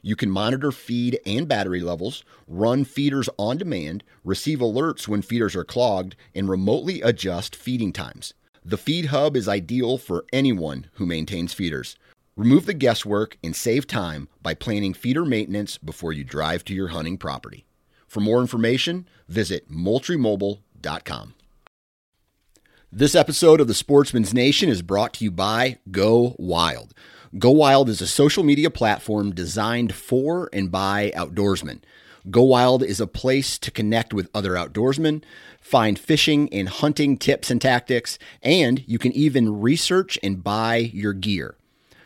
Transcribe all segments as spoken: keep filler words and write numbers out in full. you can monitor feed and battery levels, run feeders on demand, receive alerts when feeders are clogged, and remotely adjust feeding times. The Feed Hub is ideal for anyone who maintains feeders. Remove the guesswork and save time by planning feeder maintenance before you drive to your hunting property. For more information, visit moultrie mobile dot com. This episode of the Sportsman's Nation is brought to you by Go Wild. Go Wild is a social media platform designed for and by outdoorsmen. Go Wild is a place to connect with other outdoorsmen, find fishing and hunting tips and tactics, and you can even research and buy your gear.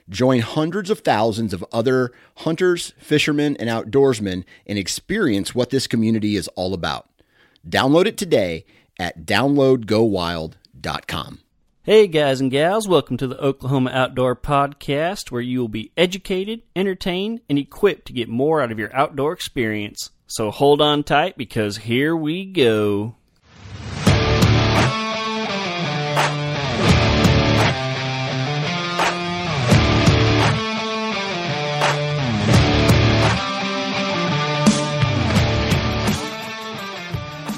Join hundreds of thousands of other hunters, fishermen, and outdoorsmen and experience what this community is all about. Download it today at download go wild dot com. Hey guys and gals, welcome to the Oklahoma Outdoor Podcast, where you will be educated, entertained, and equipped to get more out of your outdoor experience. So hold on tight, because here we go.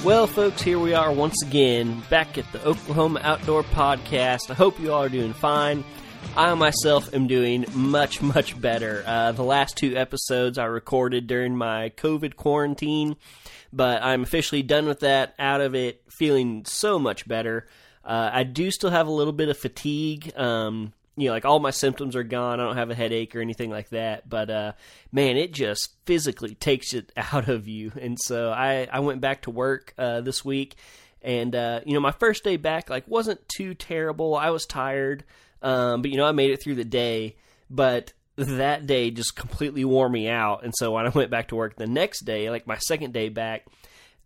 Well, folks, here we are once again, back at the Oklahoma Outdoor Podcast. I hope you all are doing fine. I myself am doing much, much better. Uh, the last two episodes I recorded during my COVID quarantine, but I'm officially done with that, out of it, feeling so much better. Uh, I do still have a little bit of fatigue. Um, you know, like all my symptoms are gone. I don't have a headache or anything like that. But, uh, man, it just physically takes it out of you. And so I, I went back to work, uh, this week, and, uh, you know, my first day back, like, wasn't too terrible. I was tired. Um, but you know, I made it through the day, but that day just completely wore me out. And so when I went back to work the next day, like my second day back,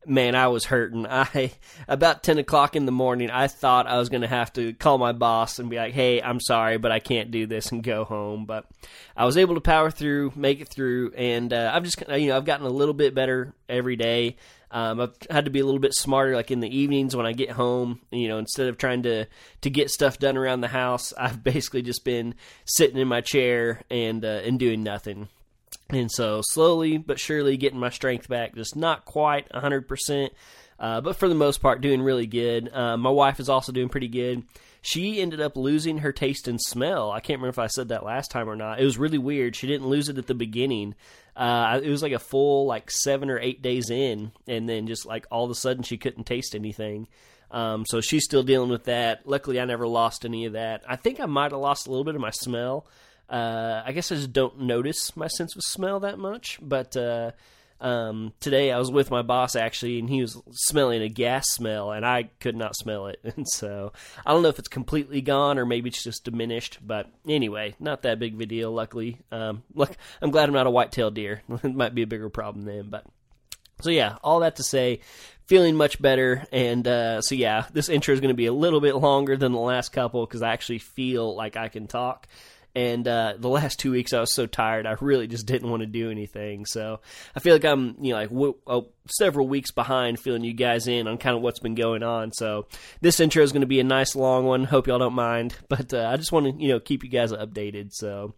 man, I was hurting. I about ten o'clock in the morning, I thought I was going to have to call my boss and be like, hey, I'm sorry, but I can't do this, and go home. But I was able to power through, make it through, and uh, I've just, you know, I've gotten a little bit better every day. Um, I've had to be a little bit smarter, like in the evenings when I get home, you know, instead of trying to, to get stuff done around the house, I've basically just been sitting in my chair and uh, and doing nothing. And so slowly but surely getting my strength back, just not quite one hundred percent, uh, but for the most part doing really good. Uh, my wife is also doing pretty good. She ended up losing her taste and smell. I can't remember if I said that last time or not. It was really weird. She didn't lose it at the beginning. Uh, it was like a full like seven or eight days in, and then just like all of a sudden she couldn't taste anything. Um, so she's still dealing with that. Luckily, I never lost any of that. I think I might have lost a little bit of my smell. Uh, I guess I just don't notice my sense of smell that much, but, uh, um, today I was with my boss actually, and he was smelling a gas smell, and I could not smell it. And so I don't know if it's completely gone or maybe it's just diminished, but anyway, not that big of a deal. Luckily, um, look, I'm glad I'm not a white-tailed deer. It might be a bigger problem then, but so yeah, all that to say, feeling much better. And, uh, so yeah, this intro is going to be a little bit longer than the last couple, 'cause I actually feel like I can talk. And uh, the last two weeks, I was so tired, I really just didn't want to do anything. So I feel like I'm, you know, like w- oh, several weeks behind, filling you guys in on kind of what's been going on. So this intro is going to be a nice long one. Hope y'all don't mind. But uh, I just want to, you know, keep you guys updated. So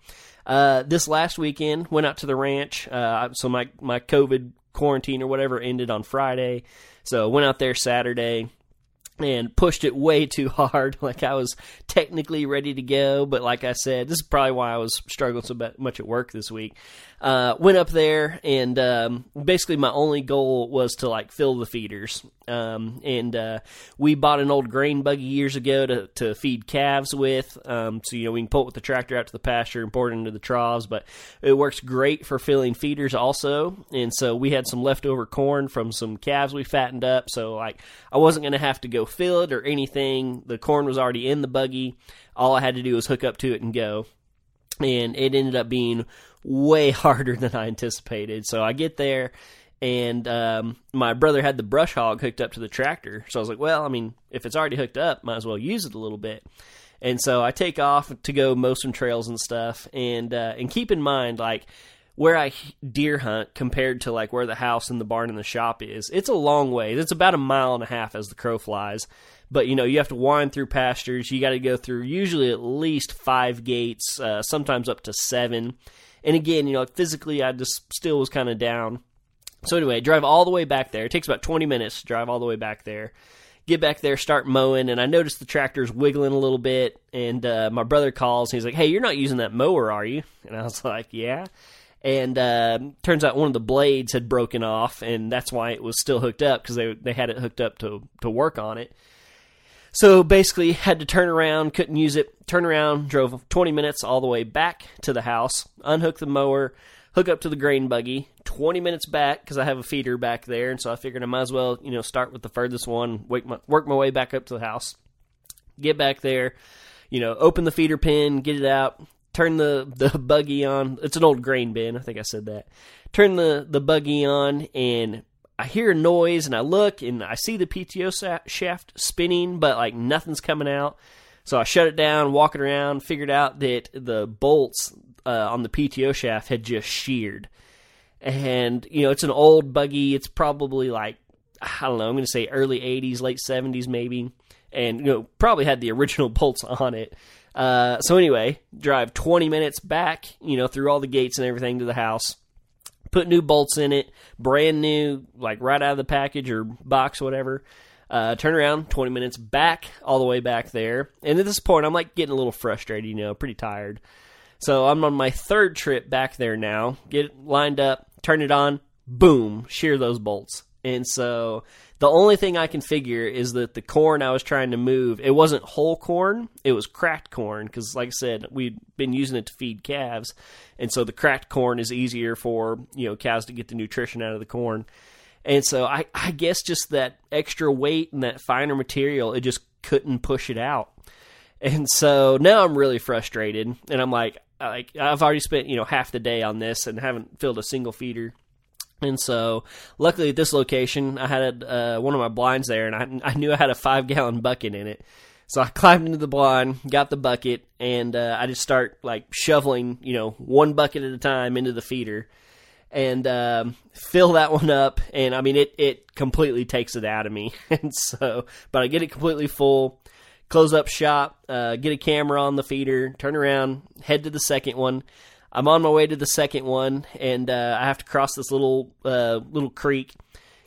uh, this last weekend, went out to the ranch. Uh, so my my COVID quarantine or whatever ended on Friday. So went out there Saturday. And pushed it way too hard. Like, I was technically ready to go, but like I said, this is probably why I was struggling so much at work this week. Uh, went up there, and um, basically my only goal was to, like, fill the feeders. Um, and uh, we bought an old grain buggy years ago to, to feed calves with. Um, so, you know, we can pull it with the tractor out to the pasture and pour it into the troughs, but it works great for filling feeders also. And so we had some leftover corn from some calves we fattened up. So, like, I wasn't going to have to go fill it or anything. The corn was already in the buggy. All I had to do was hook up to it and go. And it ended up being way harder than I anticipated. So I get there, and um, my brother had the brush hog hooked up to the tractor. So I was like, well, I mean, if it's already hooked up, might as well use it a little bit. And so I take off to go mow some trails and stuff. And uh, and keep in mind, like, where I deer hunt compared to, like, where the house and the barn and the shop is, it's a long ways. It's about a mile and a half as the crow flies. But, you know, you have to wind through pastures. You got to go through usually at least five gates, uh, sometimes up to seven. And again, you know, physically I just still was kind of down. So anyway, I drive all the way back there. It takes about twenty minutes to drive all the way back there. Get back there, start mowing, and I noticed the tractor's wiggling a little bit, and uh, my brother calls, and he's like, hey, you're not using that mower, are you? And I was like, yeah. And uh, turns out one of the blades had broken off, and that's why it was still hooked up, because they they had it hooked up to to work on it. So basically had to turn around, couldn't use it, turn around, drove twenty minutes all the way back to the house, unhook the mower, hook up to the grain buggy, twenty minutes back, because I have a feeder back there, and so I figured I might as well, you know, start with the furthest one, work my, work my way back up to the house, get back there, you know, open the feeder pen, get it out, turn the, the buggy on. It's an old grain bin, I think I said that. Turn the, the buggy on, and I hear a noise, and I look, and I see the P T O sa- shaft spinning, but, like, nothing's coming out. So I shut it down, walking around, figured out that the bolts uh, on the P T O shaft had just sheared. And, you know, it's an old buggy. It's probably like, I don't know, I'm going to say early eighties, late seventies maybe. And, you know, probably had the original bolts on it. Uh, so anyway, drive twenty minutes back, you know, through all the gates and everything to the house. Put new bolts in it, brand new, like right out of the package or box, whatever. Uh, turn around, twenty minutes back, all the way back there. And at this point, I'm like getting a little frustrated, you know, pretty tired. So I'm on my third trip back there now. Get it lined up, turn it on, boom, shear those bolts. And so the only thing I can figure is that the corn I was trying to move, it wasn't whole corn, it was cracked corn. Because like I said, we'd been using it to feed calves. And so the cracked corn is easier for, you know, cows to get the nutrition out of the corn. And so I, I guess just that extra weight and that finer material, it just couldn't push it out. And so now I'm really frustrated. And I'm like, like I've already spent, you know, half the day on this and haven't filled a single feeder. And so luckily at this location, I had uh, one of my blinds there, and I, I knew I had a five-gallon bucket in it. So I climbed into the blind, got the bucket, and uh, I just start like shoveling, you know, one bucket at a time into the feeder. And um, fill that one up, and I mean, it, it completely takes it out of me. And so, but I get it completely full, close up shop, uh, get a camera on the feeder, turn around, head to the second one. I'm on my way to the second one, and uh, I have to cross this little uh, little creek.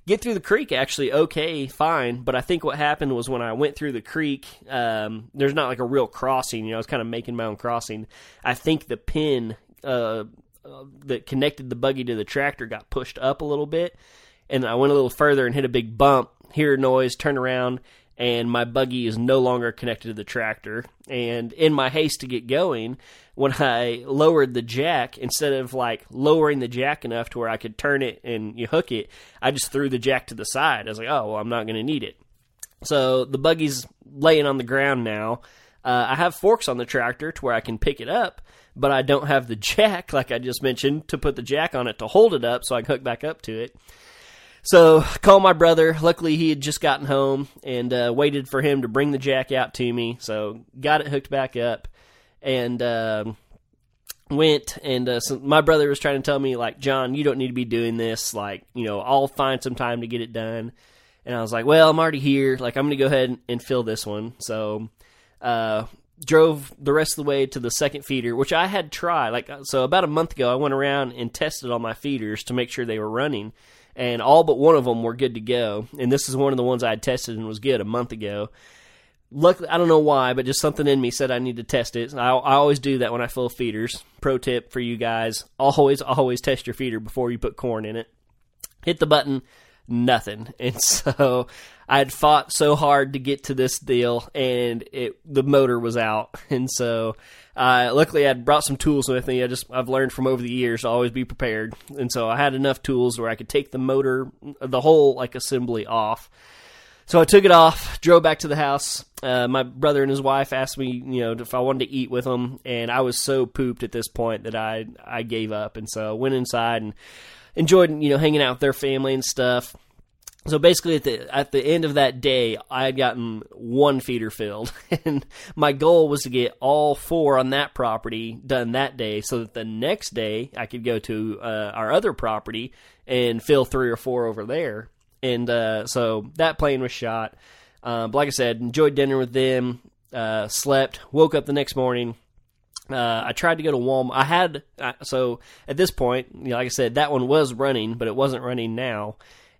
Get through the creek, actually, okay, fine. But I think what happened was when I went through the creek, um, there's not like a real crossing. You know, I was kind of making my own crossing. I think the pin Uh, Uh, that connected the buggy to the tractor got pushed up a little bit, and I went a little further and hit a big bump, hear a noise, turn around, and my buggy is no longer connected to the tractor. And in my haste to get going, when I lowered the jack, instead of like lowering the jack enough to where I could turn it and you hook it, I just threw the jack to the side. I was like, oh, well, I'm not going to need it. So the buggy's laying on the ground now. Uh, I have forks on the tractor to where I can pick it up, but I don't have the jack, like I just mentioned, to put the jack on it to hold it up so I can hook back up to it. So I called my brother. Luckily, he had just gotten home, and uh, waited for him to bring the jack out to me. So got it hooked back up, and um, went. And uh, so my brother was trying to tell me, like, John, you don't need to be doing this. Like, you know, I'll find some time to get it done. And I was like, well, I'm already here. Like, I'm going to go ahead and, and fill this one. So uh drove the rest of the way to the second feeder, which I had tried. Like, so about a month ago, I went around and tested all my feeders to make sure they were running, and all but one of them were good to go. And this is one of the ones I had tested and was good a month ago. Luckily, I don't know why, but just something in me said I need to test it. I, I always do that when I fill feeders. Pro tip for you guys, always, always test your feeder before you put corn in it. Hit the button, nothing. And so I had fought so hard to get to this deal, and it the motor was out. And so uh, luckily I'd brought some tools with me. I just, I've learned from over the years to always be prepared. And so I had enough tools where I could take the motor, the whole like assembly off. So I took it off, drove back to the house. Uh, my brother and his wife asked me, you know, if I wanted to eat with them, and I was so pooped at this point that I I gave up. And so I went inside and enjoyed, you know, hanging out with their family and stuff. So basically, at the at the end of that day, I had gotten one feeder filled, and my goal was to get all four on that property done that day, so that the next day I could go to uh, our other property and fill three or four over there. And uh, so that plane was shot. Uh, but like I said, enjoyed dinner with them, uh, slept, woke up the next morning. Uh, I tried to go to Walmart. I had I, so at this point, you know, like I said, that one was running, but it wasn't running now.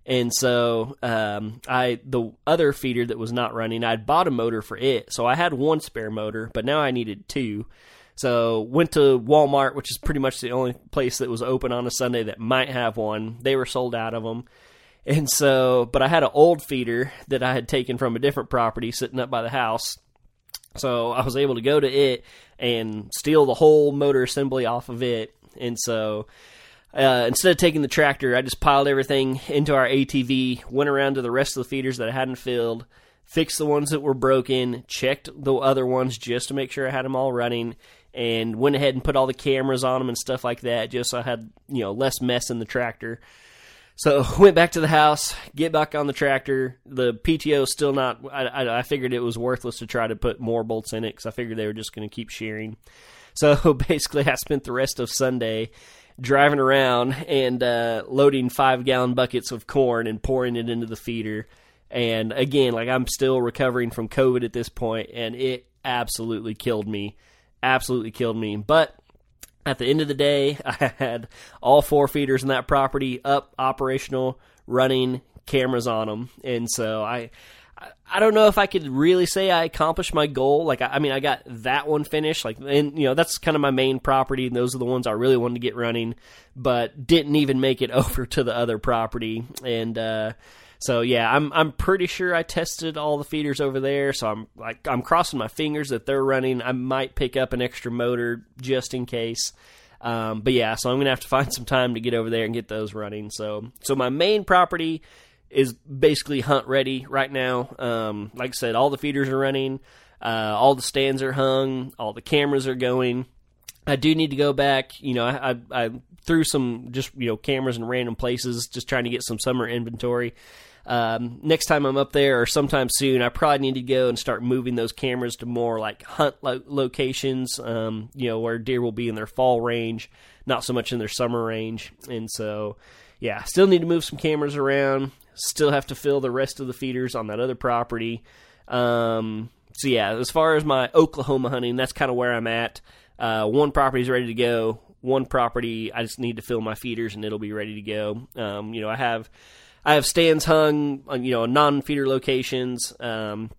And so um, I the other feeder that was not running, I'd bought a motor for it. So I had one spare motor, but now I needed two. So went to Walmart, which is pretty much the only place that was open on a Sunday that might have one. They were sold out of them. And so, but I had an old feeder that I had taken from a different property sitting up by the house. So I was able to go to it and steal the whole motor assembly off of it. And so... Uh, instead of taking the tractor, I just piled everything into our A T V, went around to the rest of the feeders that I hadn't filled, fixed the ones that were broken, checked the other ones just to make sure I had them all running, and went ahead and put all the cameras on them and stuff like that, just so I had, you know, less mess in the tractor. So went back to the house, get back on the tractor. The P T O still not, I, I, I figured it was worthless to try to put more bolts in it, because I figured they were just going to keep shearing. So basically I spent the rest of Sunday driving around and uh, loading five-gallon buckets of corn and pouring it into the feeder. And again, like, I'm still recovering from COVID at this point, and it absolutely killed me. Absolutely killed me. But at the end of the day, I had all four feeders in that property up, operational, running, cameras on them. And so I... I don't know if I could really say I accomplished my goal. Like, I, I mean, I got that one finished. Like, and, you know, that's kind of my main property, and those are the ones I really wanted to get running, but didn't even make it over to the other property. And uh, so, yeah, I'm I'm pretty sure I tested all the feeders over there. So I'm like, I'm crossing my fingers that they're running. I might pick up an extra motor just in case. Um, but yeah, so I'm gonna have to find some time to get over there and get those running. So, so my main property is basically hunt ready right now. Um, like I said, all the feeders are running. Uh, all the stands are hung. All the cameras are going. I do need to go back. You know, I, I, I threw some just, you know, cameras in random places, just trying to get some summer inventory. Um, next time I'm up there, or sometime soon, I probably need to go and start moving those cameras to more like hunt lo- locations, um, you know, where deer will be in their fall range, not so much in their summer range. And so, yeah, still need to move some cameras around. Still have to fill the rest of the feeders on that other property. Um, so, yeah, as far as my Oklahoma hunting, that's kind of where I'm at. Uh, one property is ready to go. One property, I just need to fill my feeders, and it'll be ready to go. Um, you know, I have I have stands hung on, you know, non-feeder locations. Um,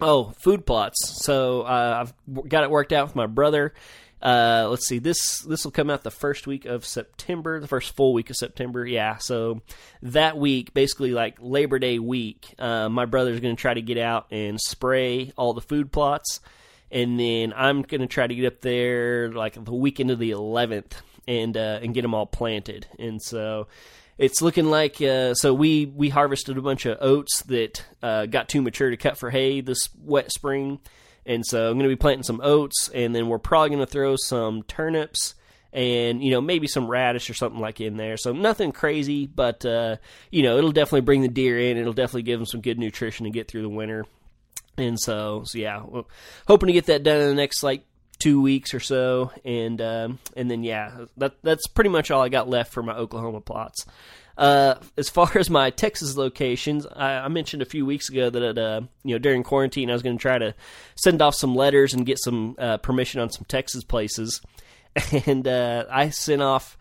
oh, food plots. So uh, I've got it worked out with my brother. Uh, let's see, this, this will come out the first week of September, the first full week of September. Yeah. So that week, basically like Labor Day week, uh, my brother's going to try to get out and spray all the food plots. And then I'm going to try to get up there like the weekend of the eleventh and, uh, and get them all planted. And so it's looking like, uh, so we, we harvested a bunch of oats that, uh, got too mature to cut for hay this wet spring. And so I'm going to be planting some oats, and then we're probably going to throw some turnips and, you know, maybe some radish or something like in there. So nothing crazy, but, uh, you know, it'll definitely bring the deer in. It'll definitely give them some good nutrition to get through the winter. And so, so yeah, hoping to get that done in the next, like, two weeks or so. And, um, and then, yeah, that, that's pretty much all I got left for my Oklahoma plots. Uh, as far as my Texas locations, I, I mentioned a few weeks ago that, uh, you know, during quarantine, I was going to try to send off some letters and get some, uh, permission on some Texas places. And, uh, I sent off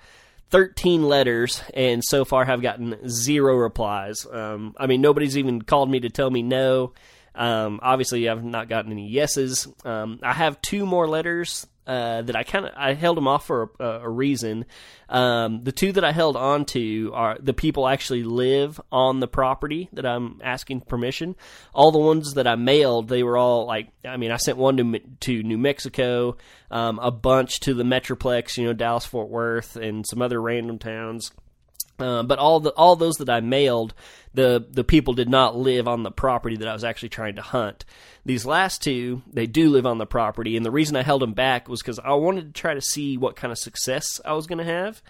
thirteen letters, and so far have gotten zero replies. Um, I mean, nobody's even called me to tell me no. Um, obviously I've not gotten any yeses. Um, I have two more letters, Uh, that I kind of, I held them off for a, a reason. Um, the two that I held on to are the people actually live on the property that I'm asking permission. All the ones that I mailed, they were all like, I mean, I sent one to, to New Mexico, um, a bunch to the Metroplex, you know, Dallas, Fort Worth, and some other random towns. Uh, but all the all those that I mailed, the the people did not live on the property that I was actually trying to hunt. These last two, they do live on the property, and the reason I held them back was because I wanted to try to see what kind of success I was going to have.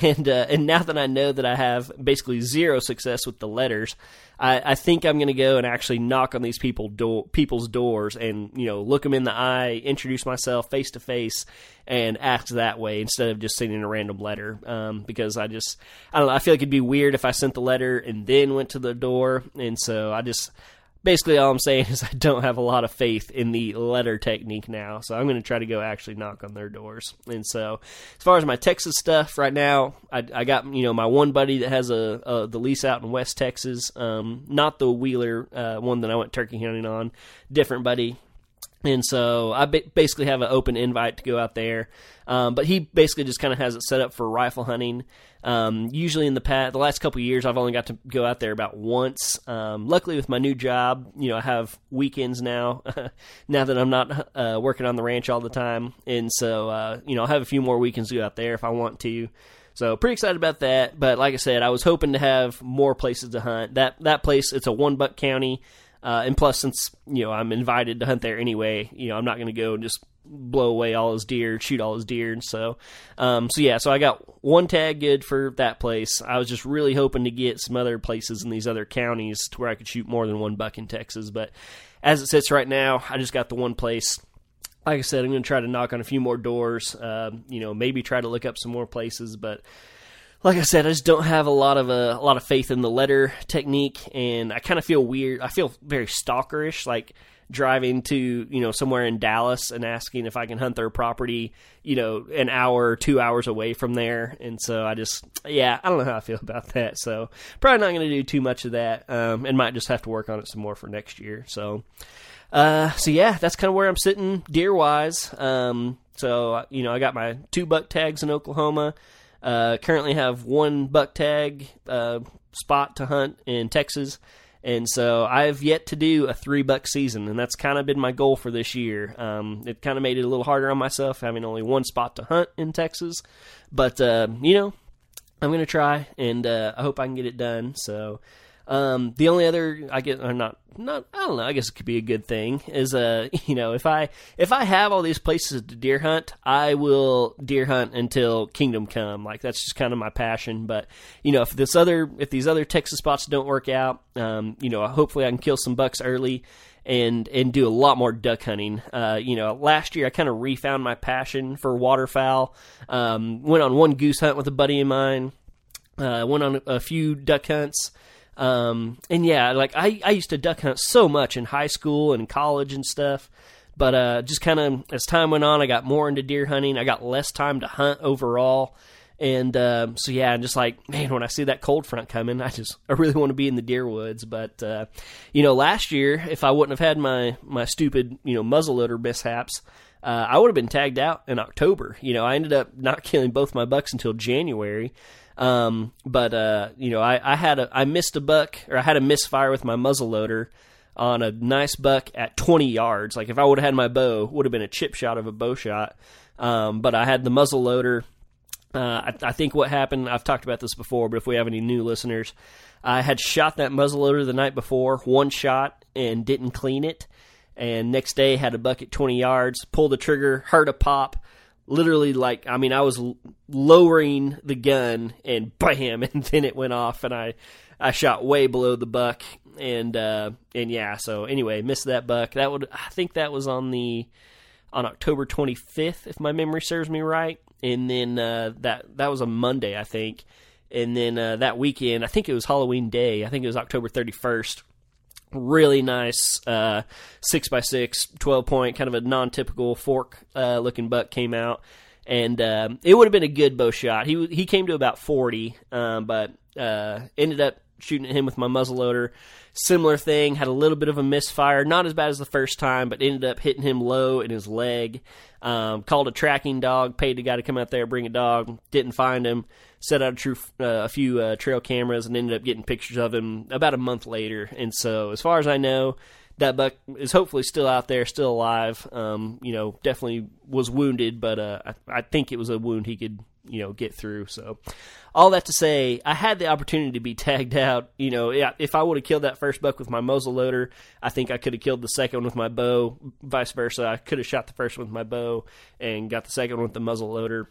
And uh, and now that I know that I have basically zero success with the letters, I, I think I'm going to go and actually knock on these people do- people's doors and, you know, look them in the eye, introduce myself face-to-face, and act that way instead of just sending a random letter. Um, because I just, I don't know, I feel like it'd be weird if I sent the letter and then went to the door. And so I just... Basically, all I'm saying is I don't have a lot of faith in the letter technique now, so I'm going to try to go actually knock on their doors. And so, as far as my Texas stuff right now, I, I got, you know, my one buddy that has a, a the lease out in West Texas, um, not the Wheeler uh, one that I went turkey hunting on, different buddy. And so I basically have an open invite to go out there. Um, but he basically just kind of has it set up for rifle hunting. Um, usually in the past, the last couple of years, I've only got to go out there about once. Um, luckily with my new job, you know, I have weekends now, now that I'm not uh, working on the ranch all the time. And so, uh, you know, I have a few more weekends to go out there if I want to. So pretty excited about that. But like I said, I was hoping to have more places to hunt. That, that place, it's a one buck county. Uh, and plus, since, you know, I'm invited to hunt there anyway, you know, I'm not going to go and just blow away all his deer, shoot all his deer. And so, um, so yeah, so I got one tag good for that place. I was just really hoping to get some other places in these other counties to where I could shoot more than one buck in Texas. But as it sits right now, I just got the one place. Like I said, I'm going to try to knock on a few more doors, uh, you know, maybe try to look up some more places, but... Like I said, I just don't have a lot of uh, a lot of faith in the letter technique, and I kind of feel weird. I feel very stalkerish, like driving to, you know, somewhere in Dallas and asking if I can hunt their property, you know, an hour or two hours away from there. And so I just, yeah, I don't know how I feel about that. So probably not going to do too much of that, um, and might just have to work on it some more for next year. So, uh, so yeah, that's kind of where I'm sitting deer wise. Um, so you know, I got my two buck tags in Oklahoma. Uh, currently have one buck tag uh, spot to hunt in Texas, and so I've yet to do a three buck season, and that's kind of been my goal for this year. Um, it kind of made it a little harder on myself having only one spot to hunt in Texas, but uh, you know, I'm gonna try, and uh, I hope I can get it done. So um, the only other, I guess, or not, not, I don't know, I guess it could be a good thing is uh, you know, if I if I have all these places to deer hunt, I will deer hunt until kingdom come. Like, that's just kind of my passion. But you know, if this other if these other Texas spots don't work out, um, you know, hopefully I can kill some bucks early and and do a lot more duck hunting. Uh, you know, last year I kind of refound my passion for waterfowl. Um, went on one goose hunt with a buddy of mine. Uh, went on a few duck hunts. Um, and yeah, like I, I used to duck hunt so much in high school and college and stuff, but, uh, just kind of as time went on, I got more into deer hunting. I got less time to hunt overall. And, um, so yeah, I'm just like, man, when I see that cold front coming, I just, I really want to be in the deer woods. But, uh, you know, last year, if I wouldn't have had my, my stupid, you know, muzzleloader mishaps, uh, I would have been tagged out in October. You know, I ended up not killing both my bucks until January. Um, but, uh, you know, I, I had a, I missed a buck or I had a misfire with my muzzleloader on a nice buck at twenty yards. Like if I would have had my bow, would have been a chip shot of a bow shot. Um, but I had the muzzleloader. Uh, I, I think what happened, I've talked about this before, but if we have any new listeners, I had shot that muzzleloader the night before, one shot, and didn't clean it. And next day had a buck at twenty yards, pulled the trigger, heard a pop. Literally, like, I mean, I was l- lowering the gun and bam, and then it went off and I, I shot way below the buck and, uh, and yeah, so anyway, missed that buck. That would, I think that was on the, on October twenty-fifth, if my memory serves me right. And then, uh, that, that was a Monday, I think. And then, uh, that weekend, I think it was Halloween Day. I think it was October thirty-first. Really nice uh, six by six, twelve point, kind of a non-typical fork-looking uh, buck came out. And um, it would have been a good bow shot. He he came to about forty, um, but uh, ended up shooting at him with my muzzleloader. Similar thing, had a little bit of a misfire. Not as bad as the first time, but ended up hitting him low in his leg. Um, called a tracking dog, paid the guy to come out there, bring a dog. Didn't find him. Set out a, true, uh, a few uh, trail cameras and ended up getting pictures of him about a month later. And so, as far as I know, that buck is hopefully still out there, still alive. Um, you know, definitely was wounded, but uh, I, I think it was a wound he could you know, get through. So all that to say, I had the opportunity to be tagged out. You know, if I would have killed that first buck with my muzzle loader, I think I could have killed the second one with my bow, vice versa. I could have shot the first one with my bow and got the second one with the muzzle loader.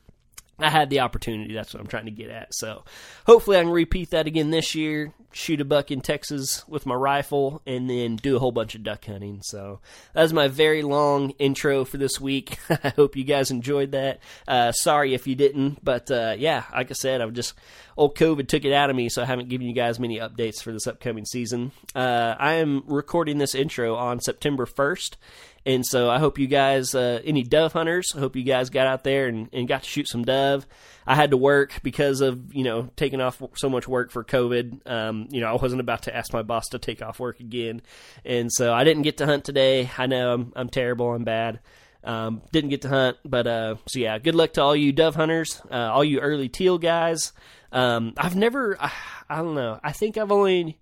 I had the opportunity. That's what I'm trying to get at. So hopefully I can repeat that again this year, shoot a buck in Texas with my rifle, and then do a whole bunch of duck hunting. So that's my very long intro for this week. I hope you guys enjoyed that. Uh, sorry if you didn't, but uh, yeah, like I said, I've just, old COVID took it out of me, so I haven't given you guys many updates for this upcoming season. Uh, I am recording this intro on September first. And so I hope you guys, uh, any dove hunters, I hope you guys got out there and, and got to shoot some dove. I had to work because of, you know, taking off so much work for COVID. Um, you know, I wasn't about to ask my boss to take off work again. And so I didn't get to hunt today. I know I'm, I'm terrible. I'm bad. Um, didn't get to hunt. But uh, so, yeah, good luck to all you dove hunters, uh, all you early teal guys. Um, I've never, I, I don't know, I think I've only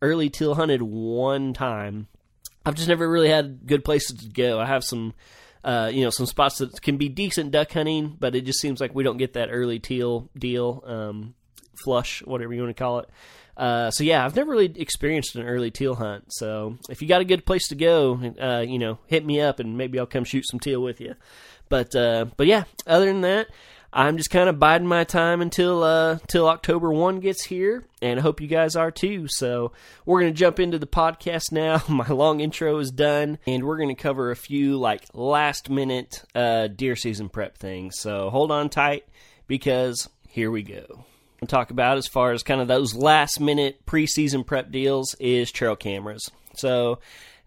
early teal hunted one time. I've just never really had good places to go. I have some, uh, you know, some spots that can be decent duck hunting, but it just seems like we don't get that early teal deal, um, flush, whatever you want to call it. Uh, so yeah, I've never really experienced an early teal hunt. So if you got a good place to go, uh, you know, hit me up and maybe I'll come shoot some teal with you. But, uh, but yeah, other than that, I'm just kind of biding my time until uh, till October first gets here, and I hope you guys are too. So we're going to jump into the podcast now. My long intro is done, and we're going to cover a few like last-minute uh, deer season prep things. So hold on tight, because here we go. What I'm talk about as far as kind of those last-minute preseason prep deals is trail cameras. So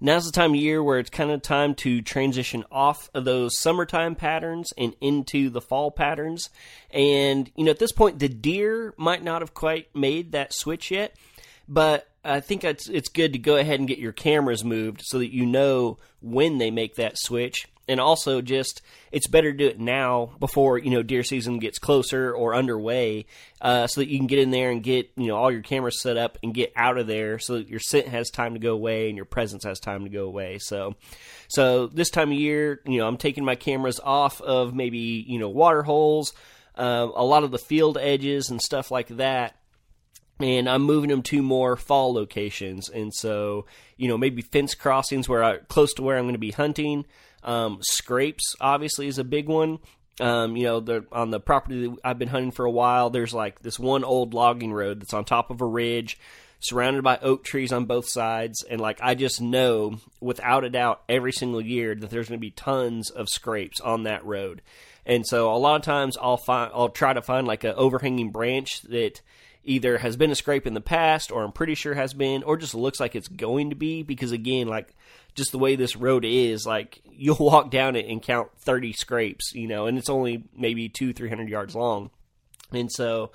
now's the time of year where it's kind of time to transition off of those summertime patterns and into the fall patterns. And, you know, at this point, the deer might not have quite made that switch yet, but I think it's, it's good to go ahead and get your cameras moved so that you know when they make that switch. And also just, it's better to do it now before, you know, deer season gets closer or underway, uh, so that you can get in there and get, you know, all your cameras set up and get out of there so that your scent has time to go away and your presence has time to go away. So, so this time of year, you know, I'm taking my cameras off of maybe, you know, water holes, uh, a lot of the field edges and stuff like that. And I'm moving them to more fall locations. And so, you know, maybe fence crossings where I, close to where I'm going to be hunting. Um, scrapes obviously is a big one. Um, you know, the, on the property that I've been hunting for a while, there's like this one old logging road that's on top of a ridge surrounded by oak trees on both sides. And like, I just know without a doubt every single year that there's going to be tons of scrapes on that road. And so a lot of times I'll find, I'll try to find like an overhanging branch that either has been a scrape in the past, or I'm pretty sure has been, or just looks like it's going to be, because again, like just the way this road is, like you'll walk down it and count thirty scrapes, you know, and it's only maybe two, three hundred yards long. And so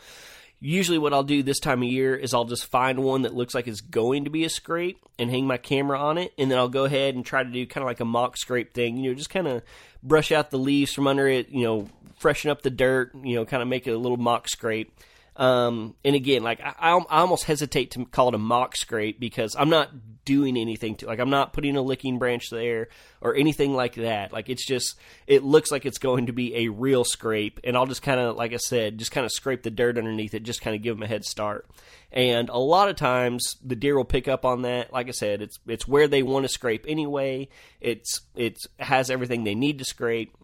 usually what I'll do this time of year is I'll just find one that looks like it's going to be a scrape and hang my camera on it. And then I'll go ahead and try to do kind of like a mock scrape thing, you know, just kind of brush out the leaves from under it, you know, freshen up the dirt, you know, kind of make it a little mock scrape. Um, and again, like I, I almost hesitate to call it a mock scrape because I'm not doing anything to, like, I'm not putting a licking branch there or anything like that. Like, it's just, it looks like it's going to be a real scrape, and I'll just kind of, like I said, just kind of scrape the dirt underneath it, just kind of give them a head start. And a lot of times the deer will pick up on that. Like I said, it's, it's where they want to scrape anyway. It's, it's has everything they need to scrape.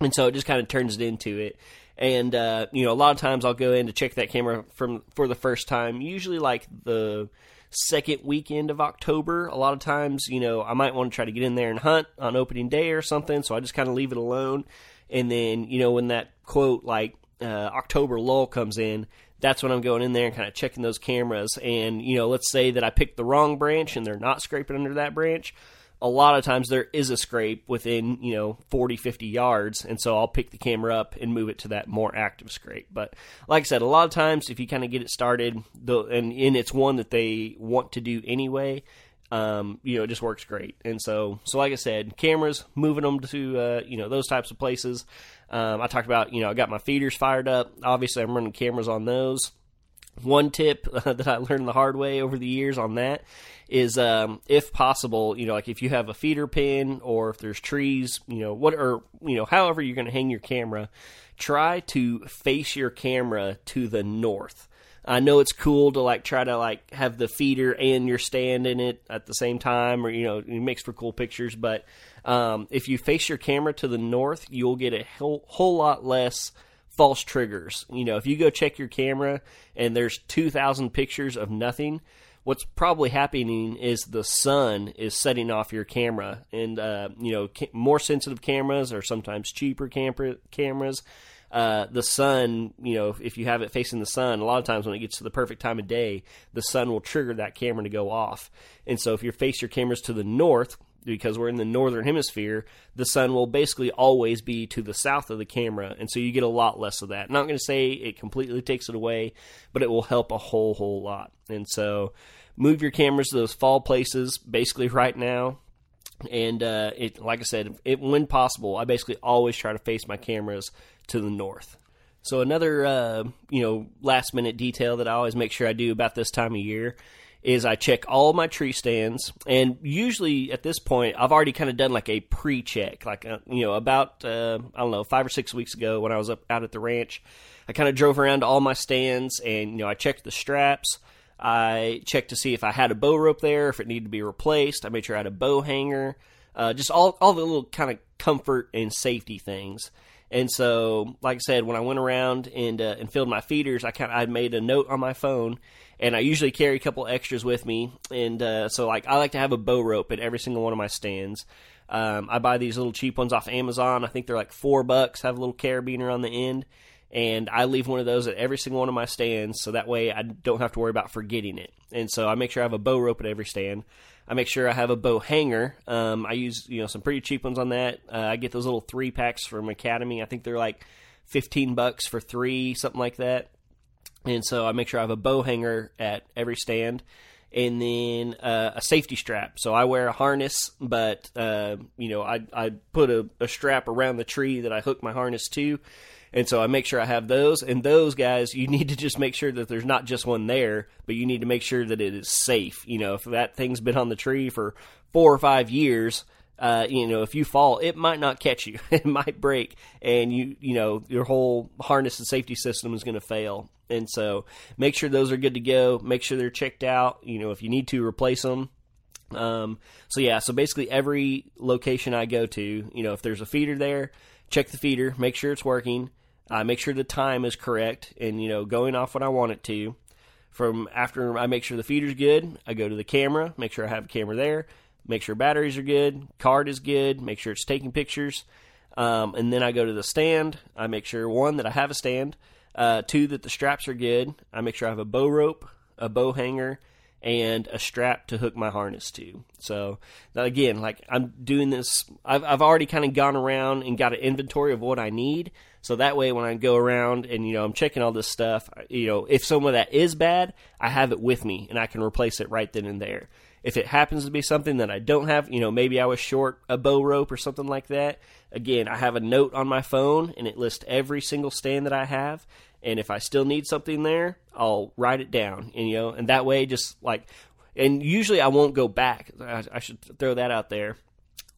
And so it just kind of turns it into it. And, uh, you know, a lot of times I'll go in to check that camera from, for the first time, usually like the second weekend of October. A lot of times, you know, I might want to try to get in there and hunt on opening day or something. So I just kind of leave it alone. And then, you know, when that quote, like, uh, October lull comes in, that's when I'm going in there and kind of checking those cameras. And, you know, let's say that I picked the wrong branch and they're not scraping under that branch. A lot of times there is a scrape within, you know, forty, fifty yards. And so I'll pick the camera up and move it to that more active scrape. But like I said, a lot of times if you kind of get it started the, and, and it's one that they want to do anyway, um, you know, it just works great. And so, so like I said, cameras, moving them to, uh, you know, those types of places. Um, I talked about, you know, I got my feeders fired up. Obviously I'm running cameras on those. One tip uh, that I learned the hard way over the years on that is, um, if possible, you know, like if you have a feeder pin or if there's trees, you know, what, or, you know, however you're going to hang your camera, try to face your camera to the north. I know it's cool to like try to like have the feeder and your stand in it at the same time, or, you know, it makes for cool pictures. But um, if you face your camera to the north, you'll get a whole, whole lot less false triggers. You know, if you go check your camera and there's two thousand pictures of nothing, what's probably happening is the sun is setting off your camera. And, uh, you know, ca- more sensitive cameras or sometimes cheaper camera- cameras, uh, the sun, you know, if you have it facing the sun, a lot of times when it gets to the perfect time of day, the sun will trigger that camera to go off. And so if you face your cameras to the north, because we're in the northern hemisphere, the sun will basically always be to the south of the camera, and so you get a lot less of that. I'm not going to say it completely takes it away, but it will help a whole, whole lot. And so move your cameras to those fall places basically right now. And uh, it, like I said, it, when possible, I basically always try to face my cameras to the north. So another uh, you know, last-minute detail that I always make sure I do about this time of year is I check all my tree stands, and usually at this point, I've already kind of done like a pre-check. Like, uh, you know, about, uh, I don't know, five or six weeks ago when I was up out at the ranch, I kind of drove around to all my stands, and, you know, I checked the straps. I checked to see if I had a bow rope there, if it needed to be replaced. I made sure I had a bow hanger, uh, just all, all the little kind of comfort and safety things. And so, like I said, when I went around and uh, and filled my feeders, I kind of I made a note on my phone, and I usually carry a couple extras with me. And uh, so, like, I like to have a bow rope at every single one of my stands. Um, I buy these little cheap ones off Amazon. I think they're like four bucks. Have a little carabiner on the end, and I leave one of those at every single one of my stands, so that way I don't have to worry about forgetting it. And so I make sure I have a bow rope at every stand. I make sure I have a bow hanger. Um, I use, you know, some pretty cheap ones on that. Uh, I get those little three packs from Academy. I think they're like fifteen bucks for three, something like that. And so I make sure I have a bow hanger at every stand, and then uh, a safety strap. So I wear a harness, but uh, you know, I I put a, a strap around the tree that I hook my harness to. And so I make sure I have those. And those, guys, you need to just make sure that there's not just one there, but you need to make sure that it is safe. You know, if that thing's been on the tree for four or five years, uh, you know, if you fall, it might not catch you. It might break. And, you you know, your whole harness and safety system is going to fail. And so make sure those are good to go. Make sure they're checked out. You know, if you need to, replace them. Um, so, yeah, so basically every location I go to, you know, if there's a feeder there, check the feeder, make sure it's working. I uh, make sure the time is correct and, you know, going off when I want it to. From after I make sure the feeder's good, I go to the camera, make sure I have a camera there, make sure batteries are good, card is good, make sure it's taking pictures. Um, and then I go to the stand. I make sure, one, that I have a stand, uh, two, that the straps are good. I make sure I have a bow rope, a bow hanger, and a strap to hook my harness to. So, again, like I'm doing this, I've, I've already kind of gone around and got an inventory of what I need. So that way when I go around and, you know, I'm checking all this stuff, you know, if some of that is bad, I have it with me and I can replace it right then and there. If it happens to be something that I don't have, you know, maybe I was short a bow rope or something like that. Again, I have a note on my phone and it lists every single stand that I have. And if I still need something there, I'll write it down, and, you know, and that way just like, and usually I won't go back. I, I should throw that out there.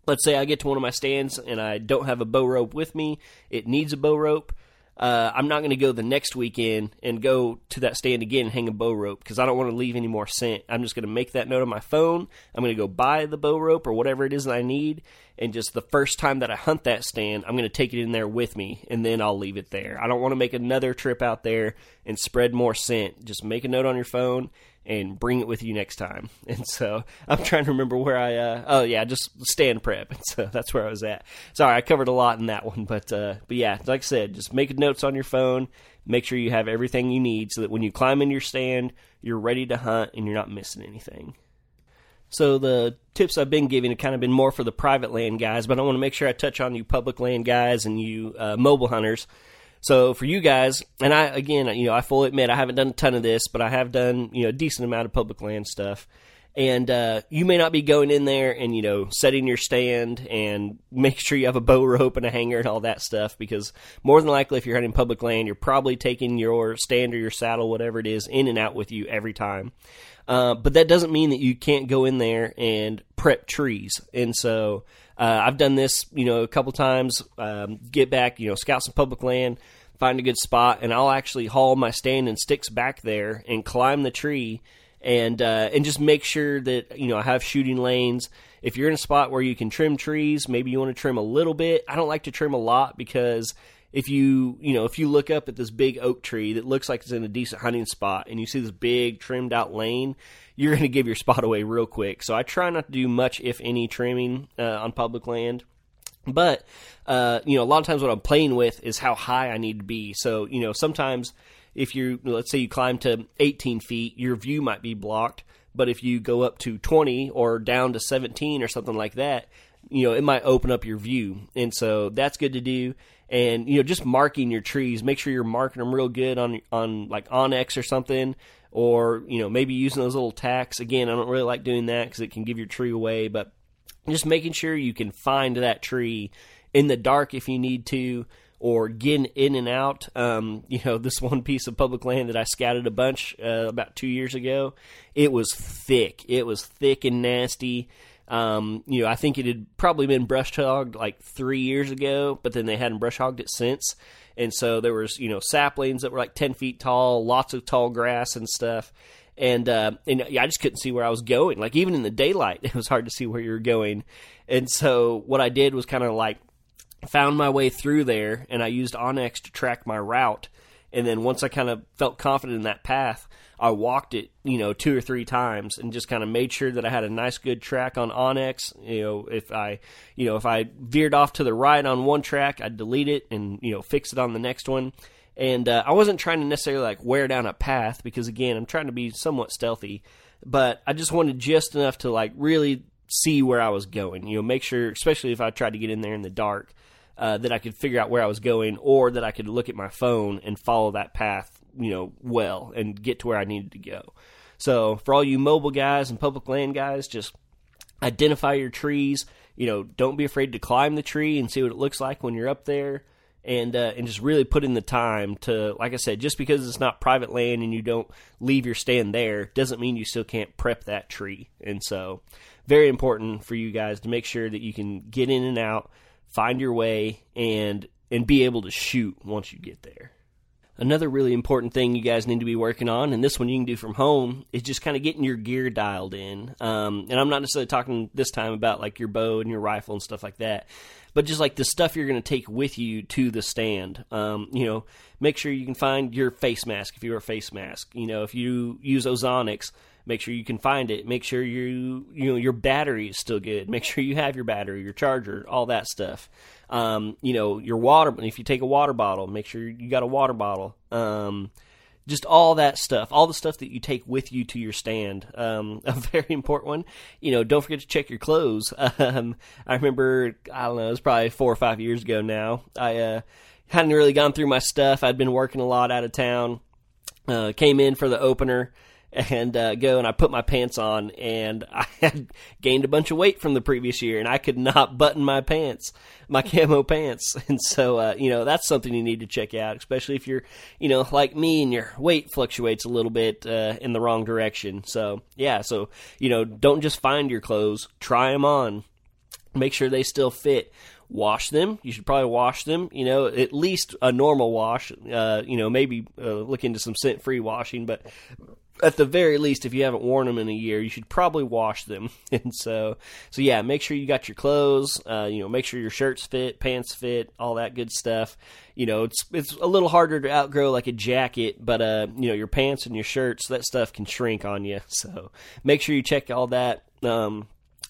Let's say I get to one of my stands and I don't have a bow rope with me. It needs a bow rope. Uh, I'm not going to go the next weekend and go to that stand again and hang a bow rope because I don't want to leave any more scent. I'm just going to make that note on my phone. I'm going to go buy the bow rope or whatever it is that I need. And just the first time that I hunt that stand, I'm going to take it in there with me and then I'll leave it there. I don't want to make another trip out there and spread more scent. Just make a note on your phone and bring it with you next time. And so I'm trying to remember where I, uh, oh yeah, just stand prep. And so that's where I was at. Sorry, I covered a lot in that one, but, uh, but yeah, like I said, just make notes on your phone, make sure you have everything you need so that when you climb into your stand, you're ready to hunt and you're not missing anything. So the tips I've been giving have kind of been more for the private land guys, but I want to make sure I touch on you public land guys and you, uh, mobile hunters. So for you guys, and I, again, you know, I fully admit I haven't done a ton of this, but I have done, you know, a decent amount of public land stuff. And uh, you may not be going in there and, you know, setting your stand and make sure you have a bow rope and a hanger and all that stuff, because more than likely if you're hunting public land, you're probably taking your stand or your saddle, whatever it is, in and out with you every time. Uh, but that doesn't mean that you can't go in there and prep trees. And so uh, I've done this, you know, a couple times, um, get back, you know, scout some public land, find a good spot, and I'll actually haul my stand and sticks back there and climb the tree. And uh, and just make sure that, you know, I have shooting lanes. If you're in a spot where you can trim trees, maybe you want to trim a little bit. I don't like to trim a lot because if you, you know, if you look up at this big oak tree that looks like it's in a decent hunting spot and you see this big trimmed out lane, you're going to give your spot away real quick. So I try not to do much, if any, trimming uh, on public land. But, uh, you know, a lot of times what I'm playing with is how high I need to be. So, you know, sometimes if you, let's say you climb to eighteen feet, your view might be blocked. But if you go up to twenty or down to seventeen or something like that, you know, it might open up your view. And so that's good to do. And, you know, just marking your trees, make sure you're marking them real good on, on like OnX or something, or, you know, maybe using those little tacks. Again, I don't really like doing that because it can give your tree away, but just making sure you can find that tree in the dark if you need to, or getting in and out. Um, you know, this one piece of public land that I scouted a bunch uh, about two years ago, it was thick. It was thick and nasty. Um, you know, I think it had probably been brush hogged like three years ago, but then they hadn't brush hogged it since. And so there was, you know, saplings that were like ten feet tall, lots of tall grass and stuff. And, uh, and I just couldn't see where I was going. Like even in the daylight, it was hard to see where you were going. And so what I did was kind of like, found my way through there, and I used OnX to track my route. And then once I kind of felt confident in that path, I walked it, you know, two or three times and just kind of made sure that I had a nice good track on OnX. You know, if I, you know, if I veered off to the right on one track, I'd delete it and, you know, fix it on the next one. And uh, I wasn't trying to necessarily like wear down a path because, again, I'm trying to be somewhat stealthy, but I just wanted just enough to like really see where I was going, you know, make sure, especially if I tried to get in there in the dark, Uh, that I could figure out where I was going, or that I could look at my phone and follow that path, you know, well, and get to where I needed to go. So for all you mobile guys and public land guys, just identify your trees. You know, don't be afraid to climb the tree and see what it looks like when you're up there, and uh, and just really put in the time to, like I said, just because it's not private land and you don't leave your stand there doesn't mean you still can't prep that tree. And so very important for you guys to make sure that you can get in and out, find your way, and and be able to shoot once you get there. Another really important thing you guys need to be working on, and this one you can do from home, is just kind of getting your gear dialed in. Um, and I'm not necessarily talking this time about like your bow and your rifle and stuff like that, but just like the stuff you're going to take with you to the stand. Um, you know, make sure you can find your face mask if you wear a face mask. You know, if you use Ozonics, make sure you can find it. Make sure you you know your battery is still good. Make sure you have your battery, your charger, all that stuff. Um, you know, your water. If you take a water bottle, make sure you got a water bottle. Um, just all that stuff, all the stuff that you take with you to your stand. Um, a very important one. You know, don't forget to check your clothes. Um, I remember, I don't know, it was probably four or five years ago now. I uh, hadn't really gone through my stuff. I'd been working a lot out of town. Uh, came in for the opener. And uh, go and I put my pants on, and I had gained a bunch of weight from the previous year, and I could not button my pants, my camo pants. And so, uh, you know, that's something you need to check out, especially if you're, you know, like me and your weight fluctuates a little bit uh, in the wrong direction. So, yeah, so, you know, don't just find your clothes, try them on, make sure they still fit. Wash them. You should probably wash them, you know, at least a normal wash, uh, you know, maybe uh, look into some scent-free washing, but at the very least, if you haven't worn them in a year, you should probably wash them. And so, so yeah, make sure you got your clothes, uh, you know, make sure your shirts fit, pants fit, all that good stuff. You know, it's, it's a little harder to outgrow like a jacket, but, uh, you know, your pants and your shirts, that stuff can shrink on you. So make sure you check all that. Um,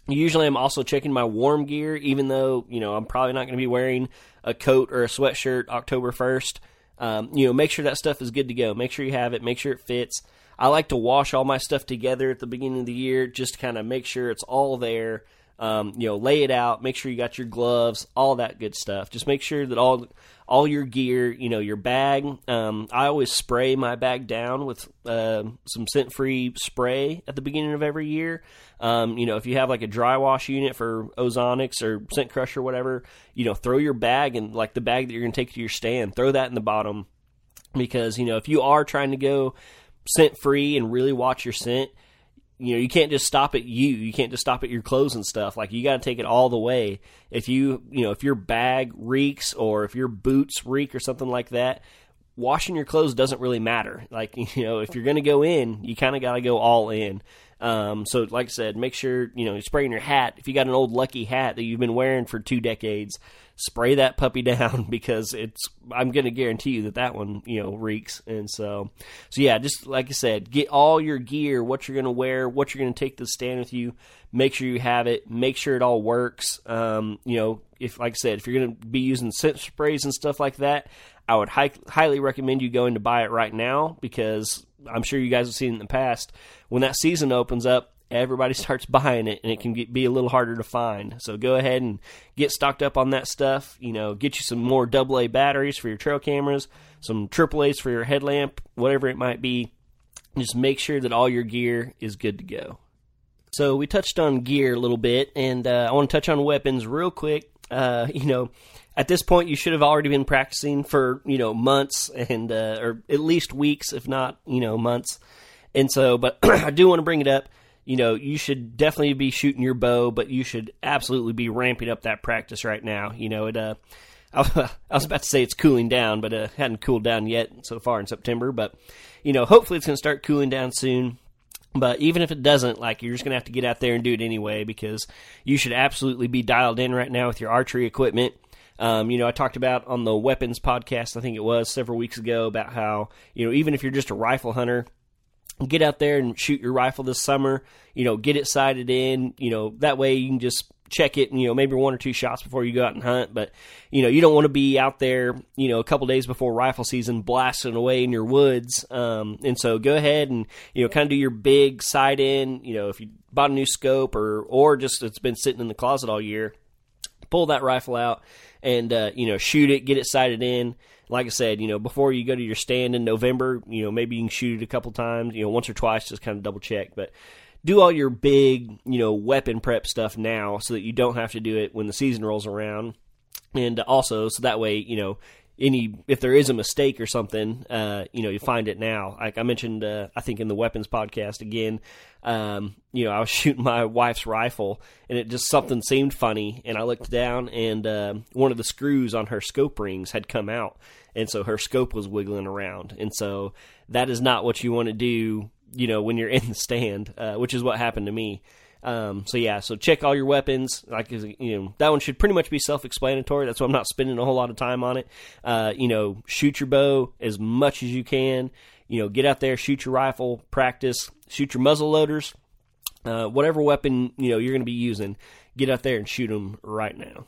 Usually I'm also checking my warm gear, even though, you know, I'm probably not going to be wearing a coat or a sweatshirt October first. Um, you know, make sure that stuff is good to go. Make sure you have it. Make sure it fits. I like to wash all my stuff together at the beginning of the year just to kind of make sure it's all there. Um, you know, lay it out, make sure you got your gloves, all that good stuff. Just make sure that all all your gear, you know, your bag. Um, I always spray my bag down with uh, some scent-free spray at the beginning of every year. Um, you know, if you have like a dry wash unit for Ozonics or Scent Crusher or whatever, you know, throw your bag and like the bag that you're going to take to your stand, throw that in the bottom. Because, you know, if you are trying to go scent-free and really watch your scent, you know, you can't just stop at you. You can't just stop at your clothes and stuff. Like, you got to take it all the way. If you, you know, if your bag reeks or if your boots reek or something like that, washing your clothes doesn't really matter. Like, you know, if you're going to go in, you kind of got to go all in. Um, so, like I said, make sure, you know, you're spraying your hat. If you got an old Lucky hat that you've been wearing for two decades, spray that puppy down because it's, I'm going to guarantee you that that one, you know, reeks. And so, so yeah, just like I said, get all your gear, what you're going to wear, what you're going to take to the stand with you. Make sure you have it. Make sure it all works. Um, you know, if, like I said, if you're going to be using scent sprays and stuff like that, I would hi- highly recommend you going to buy it right now because I'm sure you guys have seen it in the past. When that season opens up, everybody starts buying it, and it can get, be a little harder to find. So go ahead and get stocked up on that stuff. You know, get you some more double A batteries for your trail cameras, some triple A's for your headlamp, whatever it might be. Just make sure that all your gear is good to go. So we touched on gear a little bit, and uh, I want to touch on weapons real quick. Uh, you know, at this point, you should have already been practicing for, you know, months and uh, or at least weeks, if not, you know, months. And so, but I do want to bring it up. You know, you should definitely be shooting your bow, but you should absolutely be ramping up that practice right now. You know, it. Uh, I was about to say it's cooling down, but it uh, hadn't cooled down yet so far in September. But, you know, hopefully it's going to start cooling down soon. But even if it doesn't, like, you're just going to have to get out there and do it anyway because you should absolutely be dialed in right now with your archery equipment. Um, you know, I talked about on the weapons podcast, I think it was several weeks ago, about how, you know, even if you're just a rifle hunter, get out there and shoot your rifle this summer, you know, get it sighted in, you know, that way you can just check it and, you know, maybe one or two shots before you go out and hunt. But, you know, you don't want to be out there, you know, a couple days before rifle season blasting away in your woods. Um, and so go ahead and, you know, kind of do your big sight in, you know, if you bought a new scope or, or just it's been sitting in the closet all year, pull that rifle out and, uh, you know, shoot it, get it sighted in. Like I said, you know, before you go to your stand in November, you know, maybe you can shoot it a couple times, you know, once or twice, just kind of double check. But do all your big, you know, weapon prep stuff now so that you don't have to do it when the season rolls around. And also, so that way, you know, any if there is a mistake or something, uh, you know, you find it now. Like I mentioned, uh, I think in the weapons podcast again, um, you know, I was shooting my wife's rifle and it just something seemed funny. And I looked down and uh, one of the screws on her scope rings had come out. And so her scope was wiggling around. And so that is not what you want to do, you know, when you're in the stand, uh, which is what happened to me. Um, so yeah, so check all your weapons. Like, you know, that one should pretty much be self-explanatory. That's why I'm not spending a whole lot of time on it. Uh, you know, shoot your bow as much as you can, you know, get out there, shoot your rifle, practice, shoot your muzzle loaders, uh, whatever weapon, you know, you're going to be using, get out there and shoot them right now.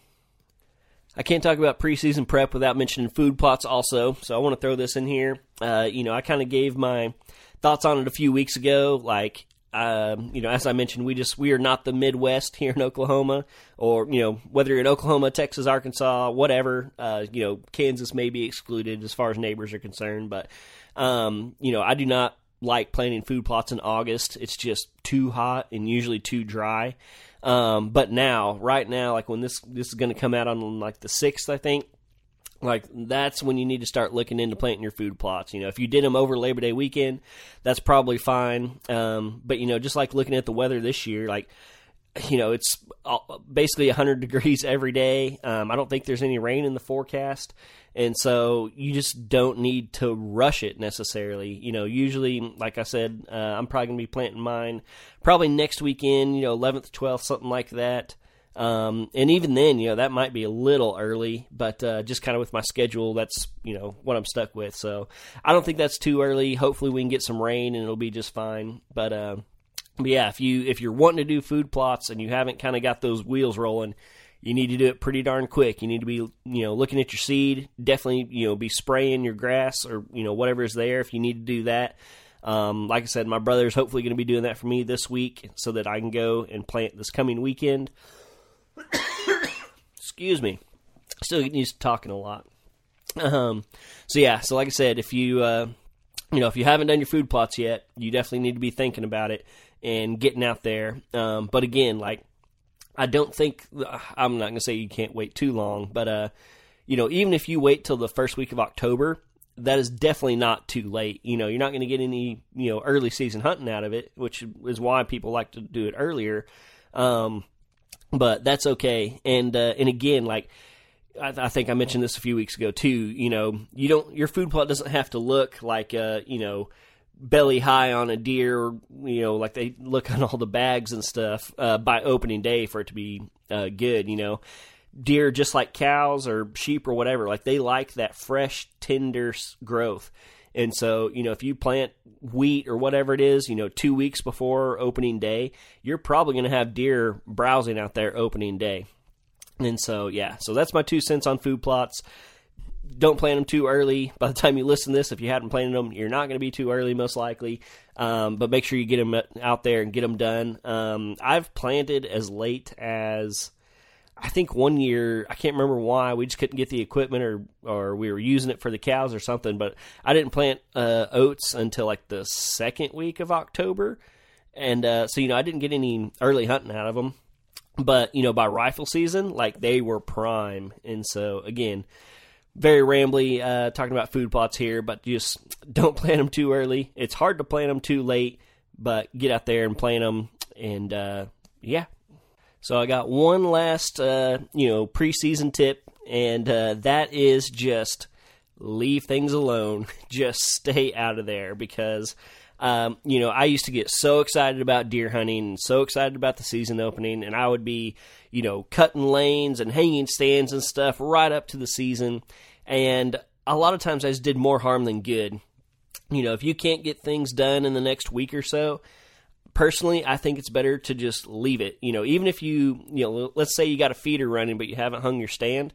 I can't talk about preseason prep without mentioning food plots also. So I want to throw this in here. Uh, you know, I kind of gave my thoughts on it a few weeks ago. Like, Um, you know, as I mentioned, we just, we are not the Midwest here in Oklahoma or, you know, whether you're in Oklahoma, Texas, Arkansas, whatever, uh, you know, Kansas may be excluded as far as neighbors are concerned. But, um, you know, I do not like planting food plots in August. It's just too hot and usually too dry. Um, but now, right now, like when this, this is going to come out on like the sixth, I think, like that's when you need to start looking into planting your food plots. You know, if you did them over Labor Day weekend, that's probably fine. Um, but you know, just like looking at the weather this year, like, you know, it's basically a hundred degrees every day. Um, I don't think there's any rain in the forecast. And so you just don't need to rush it necessarily. You know, usually, like I said, uh, I'm probably gonna be planting mine probably next weekend, you know, eleventh, twelfth, something like that. Um, and even then, you know, that might be a little early, but, uh, just kind of with my schedule, that's, you know, what I'm stuck with. So I don't think that's too early. Hopefully we can get some rain and it'll be just fine. But, uh, but yeah, if you, if you're wanting to do food plots and you haven't kind of got those wheels rolling, you need to do it pretty darn quick. You need to be, you know, looking at your seed, definitely, you know, be spraying your grass or, you know, whatever is there if you need to do that. Um, like I said, my brother's hopefully going to be doing that for me this week so that I can go and plant this coming weekend. Excuse me. Still getting used to talking a lot. Um, so yeah, so like I said, if you, uh, you know, if you haven't done your food plots yet, you definitely need to be thinking about it and getting out there. Um, but again, like, I don't think, I'm not going to say you can't wait too long, but, uh, you know, even if you wait till the first week of October, that is definitely not too late. You know, you're not going to get any, you know, early season hunting out of it, which is why people like to do it earlier. Um, but that's okay. And, uh, and again, like, I, I think I mentioned this a few weeks ago too, you know, you don't, your food plot doesn't have to look like, uh, you know, belly high on a deer, or, you know, like they look on all the bags and stuff, uh, by opening day for it to be, uh, good, you know. Deer, just like cows or sheep or whatever, like they like that fresh, tender growth. And so, you know, if you plant wheat or whatever it is, you know, two weeks before opening day, you're probably going to have deer browsing out there opening day. And so, yeah, so that's my two cents on food plots. Don't plant them too early. By the time you listen to this, if you hadn't planted them, you're not going to be too early, most likely. Um, but make sure you get them out there and get them done. Um, I've planted as late as, I think one year, I can't remember why, we just couldn't get the equipment or, or we were using it for the cows or something, but I didn't plant uh, oats until like the second week of October. And uh, so, you know, I didn't get any early hunting out of them. But, you know, by rifle season, like they were prime. And so, again, very rambly uh, talking about food plots here, but just don't plant them too early. It's hard to plant them too late, but get out there and plant them. And, uh, yeah. So I got one last, uh, you know, preseason tip, and uh, that is just leave things alone. Just stay out of there because, um, you know, I used to get so excited about deer hunting and so excited about the season opening, and I would be, you know, cutting lanes and hanging stands and stuff right up to the season. And a lot of times I just did more harm than good. You know, if you can't get things done in the next week or so, personally, I think it's better to just leave it. You know, even if you, you know, let's say you got a feeder running, but you haven't hung your stand,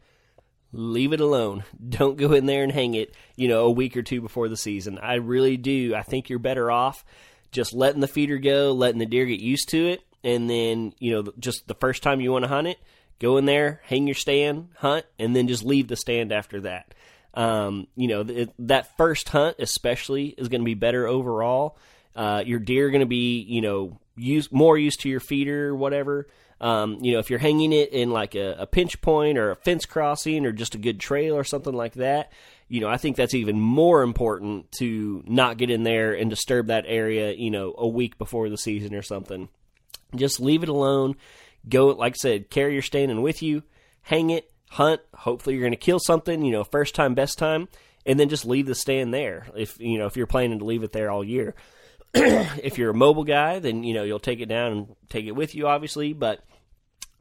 leave it alone. Don't go in there and hang it, you know, a week or two before the season. I really do. I think you're better off just letting the feeder go, letting the deer get used to it. And then, you know, just the first time you want to hunt it, go in there, hang your stand, hunt, and then just leave the stand after that. Um, you know, th- that first hunt especially is going to be better overall. Uh, your deer are going to be, you know, use, more used to your feeder or whatever. Um, you know, if you're hanging it in like a, a pinch point or a fence crossing or just a good trail or something like that, you know, I think that's even more important to not get in there and disturb that area, you know, a week before the season or something. Just leave it alone. Go, like I said, carry your stand in with you, hang it, hunt. Hopefully you're going to kill something, you know, first time, best time, and then just leave the stand there. If, you know, if you're planning to leave it there all year. If you're a mobile guy, then, you know, you'll take it down and take it with you, obviously. But,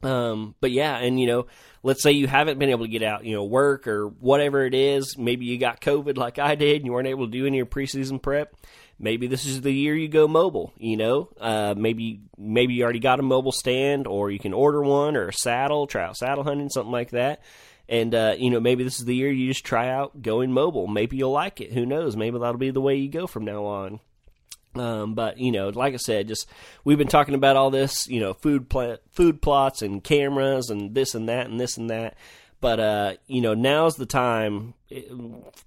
um, but yeah, and, you know, let's say you haven't been able to get out, you know, work or whatever it is. Maybe you got COVID like I did and you weren't able to do any of your preseason prep. Maybe this is the year you go mobile, you know. Uh, maybe maybe you already got a mobile stand, or you can order one, or a saddle, try out saddle hunting, something like that. And, uh, you know, maybe this is the year you just try out going mobile. Maybe you'll like it. Who knows? Maybe that'll be the way you go from now on. Um, but you know, like I said, just, we've been talking about all this, you know, food pl- food plots and cameras and this and that and this and that. But, uh, you know, now's the time, it,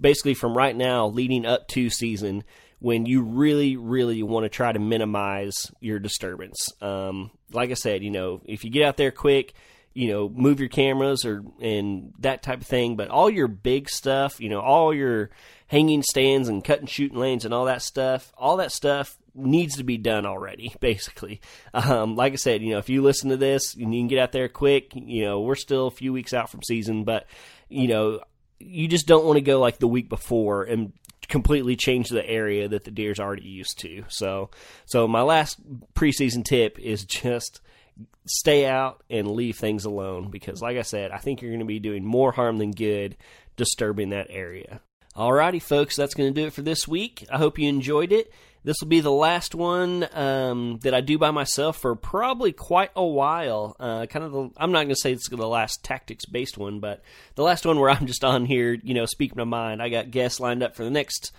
basically from right now leading up to season, when you really, really want to try to minimize your disturbance. Um, like I said, you know, if you get out there quick, you know, move your cameras or, and that type of thing, but all your big stuff, you know, all your hanging stands and cutting shooting lanes and all that stuff, all that stuff needs to be done already, basically. Um, like I said, you know, if you listen to this and you can get out there quick, you know, we're still a few weeks out from season, but you know, you just don't want to go like the week before and completely change the area that the deer's already used to. So, so my last preseason tip is just stay out and leave things alone, because like I said, I think you're going to be doing more harm than good disturbing that area. Alrighty, folks, that's going to do it for this week. I hope you enjoyed it. This will be the last one um, that I do by myself for probably quite a while. Uh, kind of, the, I'm not going to say it's the last tactics-based one, but the last one where I'm just on here, you know, speaking my mind. I got guests lined up for the next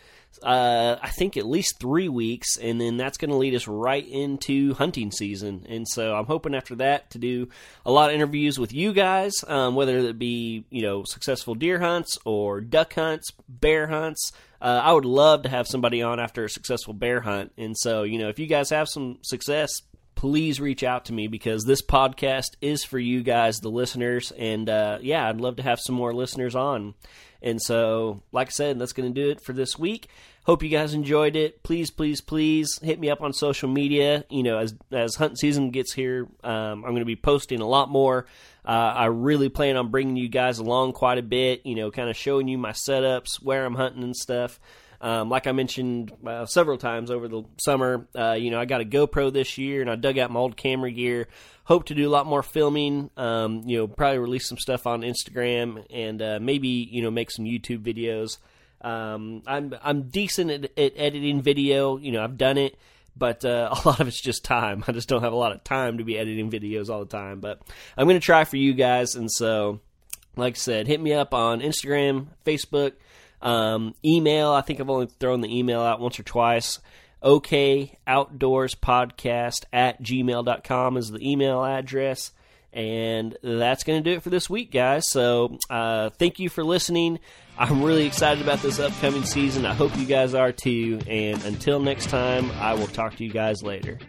uh, I think, at least three weeks, and then that's going to lead us right into hunting season. And so I'm hoping after that to do a lot of interviews with you guys, um, whether it be, you know, successful deer hunts or duck hunts, bear hunts. Uh, I would love to have somebody on after a successful bear hunt. And so, you know, if you guys have some success, please reach out to me, because this podcast is for you guys, the listeners. And uh, yeah, I'd love to have some more listeners on. And so, like I said, that's going to do it for this week. Hope you guys enjoyed it. Please, please, please hit me up on social media. You know, as as hunt season gets here, um, I'm going to be posting a lot more. Uh, I really plan on bringing you guys along quite a bit, you know, kind of showing you my setups, where I'm hunting and stuff. Um, like I mentioned uh, several times over the summer, uh, you know, I got a GoPro this year, and I dug out my old camera gear. Hope to do a lot more filming, um, you know, probably release some stuff on Instagram, and uh, maybe, you know, make some YouTube videos. Um, I'm I'm decent at, at editing video, you know, I've done it, but uh, a lot of it's just time. I just don't have a lot of time to be editing videos all the time, but I'm going to try for you guys. And so, like I said, hit me up on Instagram, Facebook. Um, email, I think I've only thrown the email out once or twice. O K outdoors podcast at gmail dot com is the email address. And that's going to do it for this week, guys. So uh, thank you for listening. I'm really excited about this upcoming season. I hope you guys are too. And until next time, I will talk to you guys later.